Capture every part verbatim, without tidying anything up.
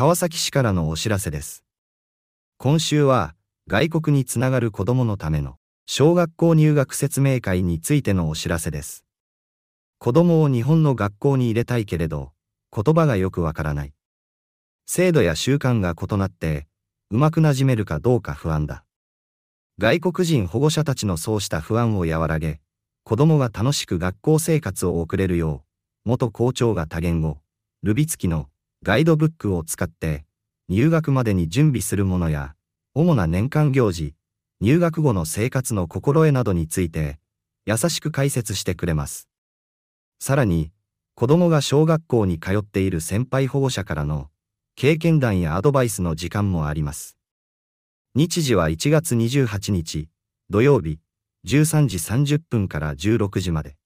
川崎市からのお知らせです。今週は、外国につながる子どものための小学校入学説明会についてのお知らせです。子どもを日本の学校に入れたいけれど、言葉がよくわからない。制度や習慣が異なって、うまくなじめるかどうか不安だ。外国人保護者たちのそうした不安を和らげ、子どもが楽しく学校生活を送れるよう、元校長が多言語、ルビ付きのガイドブックを使って、入学までに準備するものや、主な年間行事、入学後の生活の心得などについて、優しく解説してくれます。さらに、子どもが小学校に通っている先輩保護者からの、経験談やアドバイスの時間もあります。日時はいちがつにじゅうはちにち、土曜日、じゅうさんじさんじゅっぷんからじゅうろくじまで。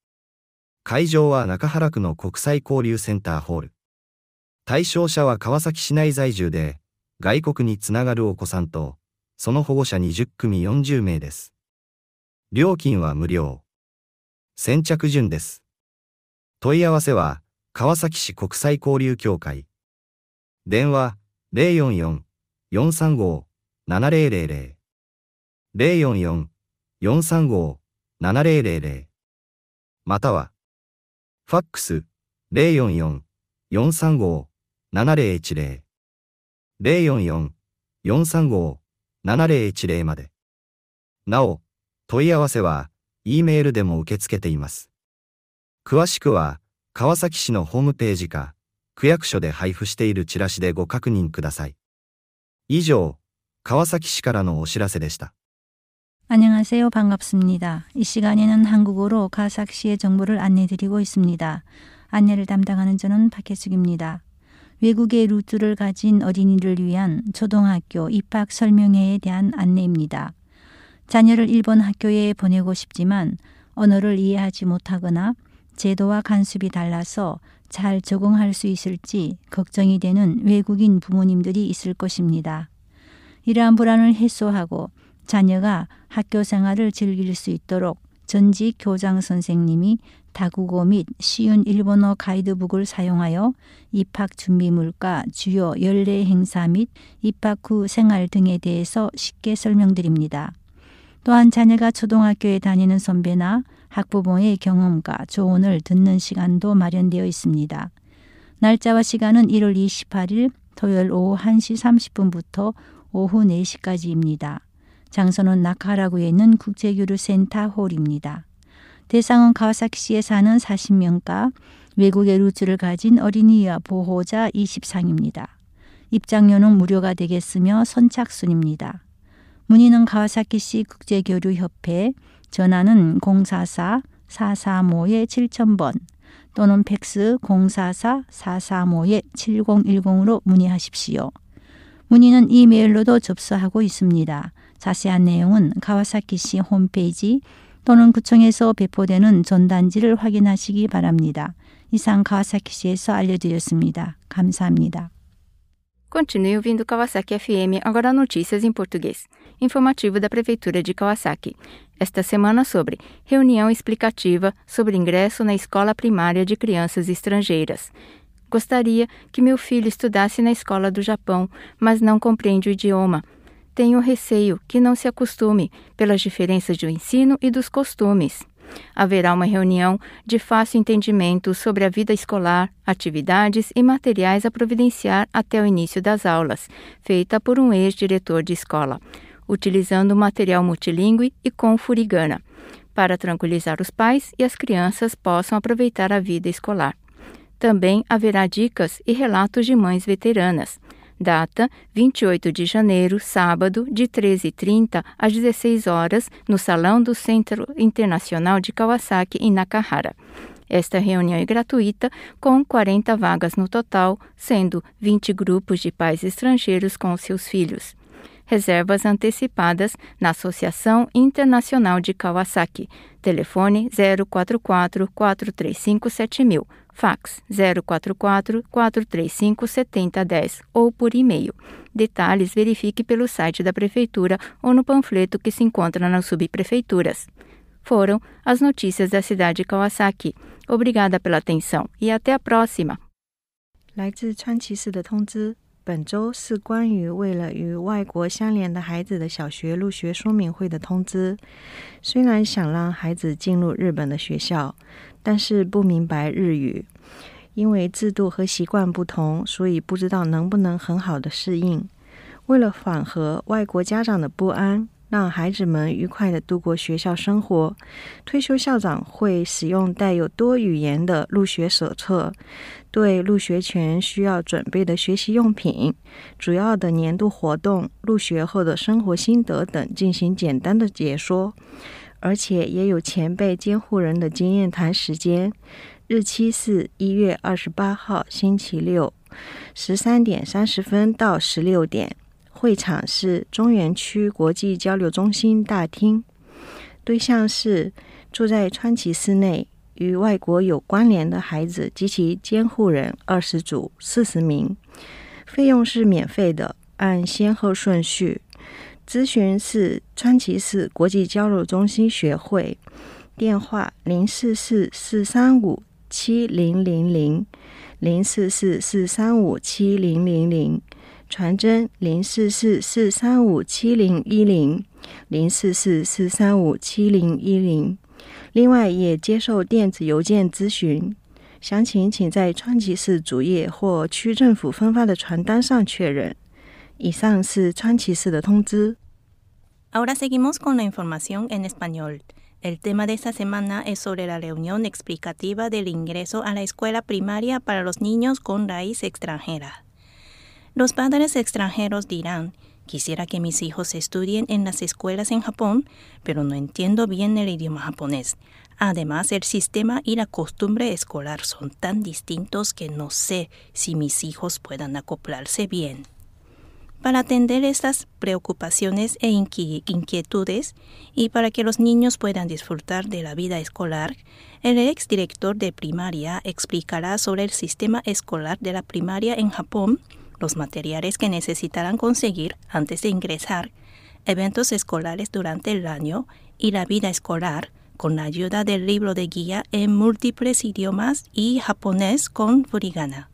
会場は中原区の国際交流センターホール。対象者は川崎市内在住で、外国につながるお子さんと、その保護者にじゅっくみよんじゅうめいです。料金は無料。先着順です。問い合わせは、川崎市国際交流協会。電話、ゼロよんよん よんさんご ななぜろぜろぜろ。ゼロよんよん よんさんご ななぜろぜろぜろ。または、ファックス、ゼロよんよん よんさんご ななぜろいちぜろ。ゼロよんよん よんさんご ななぜろいちぜろまで。なお、問い合わせは、E メールでも受け付けています。詳しくは、川崎市のホームページか、区役所で配布しているチラシでご確認ください。以上、川崎市からのお知らせでした。안녕하세요. 반갑습니다. 이 시간에는 한국어로 가와사키시의 정보를 안내드리고 있습니다. 안내를 담당하는 저는 박혜숙입니다. 외국의 루트를 가진 어린이를 위한 초등학교 입학 설명회에 대한 안내입니다. 자녀를 일본 학교에 보내고 싶지만 언어를 이해하지 못하거나 제도와 간습이 달라서 잘 적응할 수 있을지 걱정이 되는 외국인 부모님들이 있을 것입니다. 이러한 불안을 해소하고 자녀가 학교 생활을 즐길 수 있도록 전직 교장 선생님이 다국어 및 쉬운 일본어 가이드북을 사용하여 입학 준비물과 주요 연례 행사 및 입학 후 생활 등에 대해서 쉽게 설명드립니다. 또한 자녀가 초등학교에 다니는 선배나 학부모의 경험과 조언을 듣는 시간도 마련되어 있습니다. 날짜와 시간은 일월 이십팔일 토요일 오후 한 시 삼십 분부터 오후 네 시까지입니다. 장소는 나카하라구에 있는 국제교류센터 홀입니다. 대상은 가와사키시에 사는 사십 명가 외국의 루트를 가진 어린이와 보호자 이십 상입니다. 입장료는 무료가 되겠으며 선착순입니다. 문의는 가와사키시 국제교류협회, 전화는 공사사 사사오 칠공공공 번 또는 팩스 공사사 사사오 칠공일공으로 문의하십시오. 문의는 이메일로도 접수하고 있습니다. 자세한 내용은 가와사키시 홈페이지 또는 구청에서 배포되는 전단지를 확인하시기 바랍니다. 이상 가와사키시에서 알려드렸습니다. 감사합니다. Continue ouvindo Kawasaki F M, agora notícias em português. Informativo da Prefeitura de Kawasaki. Esta semana sobre reunião explicativa sobre ingresso na escola primária de crianças estrangeiras. Gostaria que meu filho estudasse na escola do Japão, mas não compreende o idioma. Tenho receio que não se acostume pelas diferenças do ensino e dos costumes. Haverá uma reunião de fácil entendimento sobre a vida escolar, atividades e materiais a providenciar até o início das aulas, feita por um ex-diretor de escola, utilizando material multilingüe e com furigana, para tranquilizar os pais e as crianças possam aproveitar a vida escolar. Também haverá dicas e relatos de mães veteranas. Data vinte e oito de janeiro, sábado, de treze e trinta às dezesseis horas, no Salão do Centro Internacional de Kawasaki, em Nakahara. Esta reunião é gratuita, com quarenta vagas no total, sendo vinte grupos de pais estrangeiros com seus filhos. Reservas antecipadas na Associação Internacional de Kawasaki. Telefone zero quatro quatro, quatro três cinco, sete mil. Fax zero quatro quatro, quatro três cinco, sete zero um zero ou por e-mail. Detalhes verifique pelo site da Prefeitura ou no panfleto que se encontra nas subprefeituras. Foram as notícias da cidade de Kawasaki. Obrigada pela atenção e até a próxima! 来自川崎市的通知本周是关于为了与外国相连的孩子的小学入学说明会的通知。虽然想让孩子进入日本的学校，但是不明白日语，因为制度和习惯不同，所以不知道能不能很好的适应。为了缓和外国家长的不安，让孩子们愉快地度过学校生活，退休校长会使用带有多语言的入学手册，对入学前需要准备的学习用品、主要的年度活动、入学后的生活心得等进行简单的解说，而且也有前辈监护人的经验谈时间，日期是一月二十八号星期六十三点三十分到十六点。会场是中原区国际交流中心大厅，对象是住在川崎市内与外国有关联的孩子及其监护人二十组四十名，费用是免费的，按先后顺序。咨询是川崎市国际交流中心学会，电话零四四四三五七零零零 零四四四三五七零零零，传真零四四四三五七零一零 零四四四三五七零一零。另外也接受电子邮件咨询，详情请在川崎市主页或区政府分发的传单上确认。以上是川崎市的通知。 Ahora seguimos con la información en español. El tema de esta semana es sobre la reunión explicativa del ingreso a la escuela primaria para los niños con raíz extranjera.Los padres extranjeros dirán, quisiera que mis hijos estudien en las escuelas en Japón, pero no entiendo bien el idioma japonés. Además, el sistema y la costumbre escolar son tan distintos que no sé si mis hijos puedan acoplarse bien. Para atender estas preocupaciones e inquietudes y para que los niños puedan disfrutar de la vida escolar, el exdirector de primaria explicará sobre el sistema escolar de la primaria en Japón,los materiales que necesitarán conseguir antes de ingresar, eventos escolares durante el año y la vida escolar con la ayuda del libro de guía en múltiples idiomas y japonés con furigana.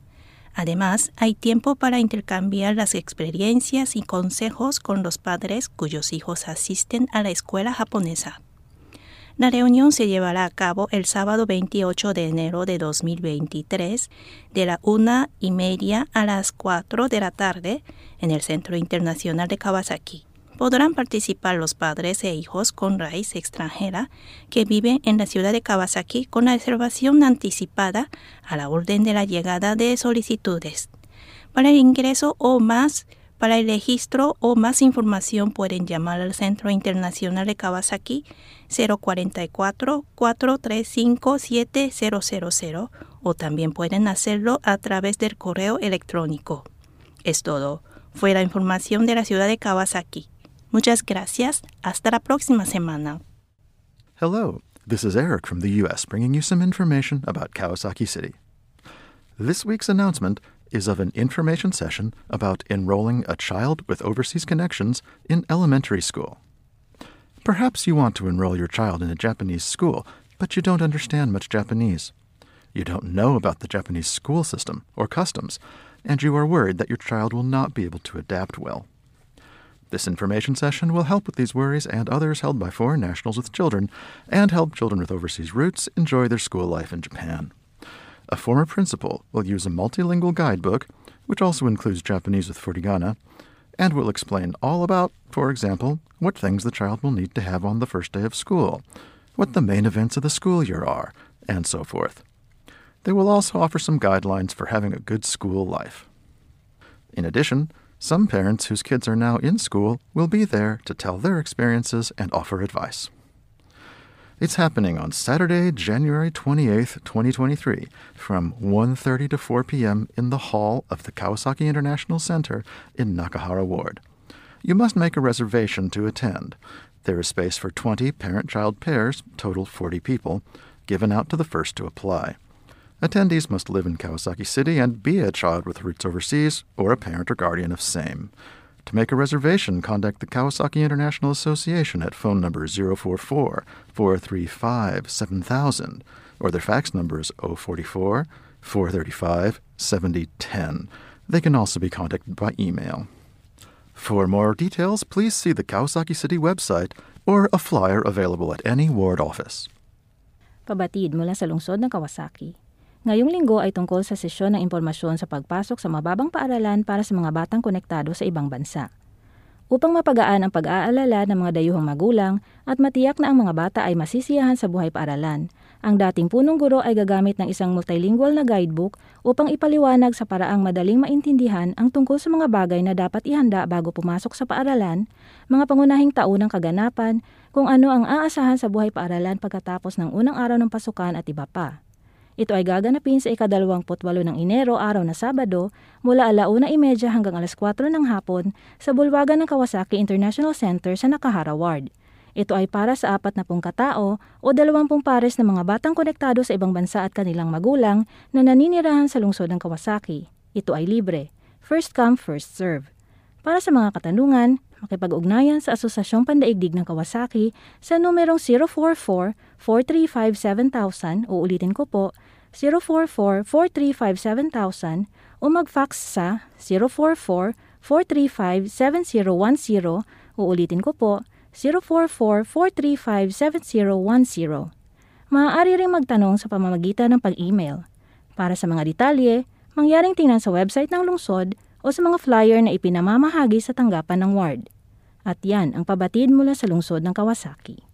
Además, hay tiempo para intercambiar las experiencias y consejos con los padres cuyos hijos asisten a la escuela japonesa. La reunión se llevará a cabo el sábado veintiocho de enero de dos mil veintitrés de la una y media a las cuatro de la tarde en el Centro Internacional de Kawasaki. Podrán participar los padres e hijos con raíz extranjera que viven en la ciudad de Kawasaki con la reservación anticipada a la orden de la llegada de solicitudes. Para el ingreso o más...Para el registro o más información pueden llamar al Centro Internacional de Kawasaki cero cuatro cuatro, cuatro tres cinco, siete cero cero cero o también pueden hacerlo a través del correo electrónico. Es todo. Fue la información de la ciudad de Kawasaki. Muchas gracias. Hasta la próxima semana. Hello, this is Eric from the U S bringing you some information about Kawasaki City. This week's announcement...is of an information session about enrolling a child with overseas connections in elementary school. Perhaps you want to enroll your child in a Japanese school, but you don't understand much Japanese. You don't know about the Japanese school system or customs, and you are worried that your child will not be able to adapt well. This information session will help with these worries and others held by foreign nationals with children, and help children with overseas roots enjoy their school life in Japan.A former principal will use a multilingual guidebook, which also includes Japanese with furigana, and will explain all about, for example, what things the child will need to have on the first day of school, what the main events of the school year are, and so forth. They will also offer some guidelines for having a good school life. In addition, some parents whose kids are now in school will be there to tell their experiences and offer advice.It's happening on Saturday, January twenty-eighth, twenty twenty-three, from one thirty to four p.m. in the hall of the Kawasaki International Center in Nakahara Ward. You must make a reservation to attend. There is space for twenty parent-child pairs, total forty people, given out to the first to apply. Attendees must live in Kawasaki City and be a child with roots overseas or a parent or guardian of same.To make a reservation, contact the Kawasaki International Association at phone number zero four four, four three five, seven thousand, or their fax number is zero four four, four three five, seven zero one zero. They can also be contacted by email. For more details, please see the Kawasaki City website or a flyer available at any ward office. Pabatid mula sa lungsod ng Kawasaki. Ngayong linggo ay tungkol sa sesyon ng impormasyon sa pagpasok sa mababang paaralan para sa mga batang konektado sa ibang bansa. Upang mapagaan ang pag-aalala ng mga dayuhang magulang at matiyak na ang mga bata ay masisiyahan sa buhay paaralan, ang dating punong guro ay gagamit ng isang multilingual na guidebook upang ipaliwanag sa paraang madaling maintindihan ang tungkol sa mga bagay na dapat ihanda bago pumasok sa paaralan, mga pangunahing taunang kaganapan, kung ano ang aasahan sa buhay paaralan pagkatapos ng unang araw ng pasukan at iba pa. Ito ay gaganapin sa ikadalawamput walo ng Enero, araw na Sabado, mula alauna at trenta hanggang alas kuwatro ng hapon sa bulwagan ng Kawasaki International Center sa Nakahara Ward. Ito ay para sa apatnapu't katao o dalawampu't pares ng mga batang konektado sa ibang bansa at kanilang magulang na naninirahan sa lungsod ng Kawasaki. Ito ay libre. First come, first serve. Para sa mga katanungan, makipag-ugnayan sa Asosasyong Pandaigdig ng Kawasaki sa numerong zero four four, four three five, seven thousand, o ulitin ko po, zero four four, four three five, seven thousand, o mag-fax sa zero four four, four three five, seven zero one zero, o ulitin ko po, zero four four, four three five, seven zero one zero. Maaari ring magtanong sa pamamagitan ng pag-email. Para sa mga detalye, mangyaring tingnan sa website ng lungsod o sa mga flyer na ipinamamahagi sa tanggapan ng ward. At yan ang pabatid mula sa lungsod ng Kawasaki.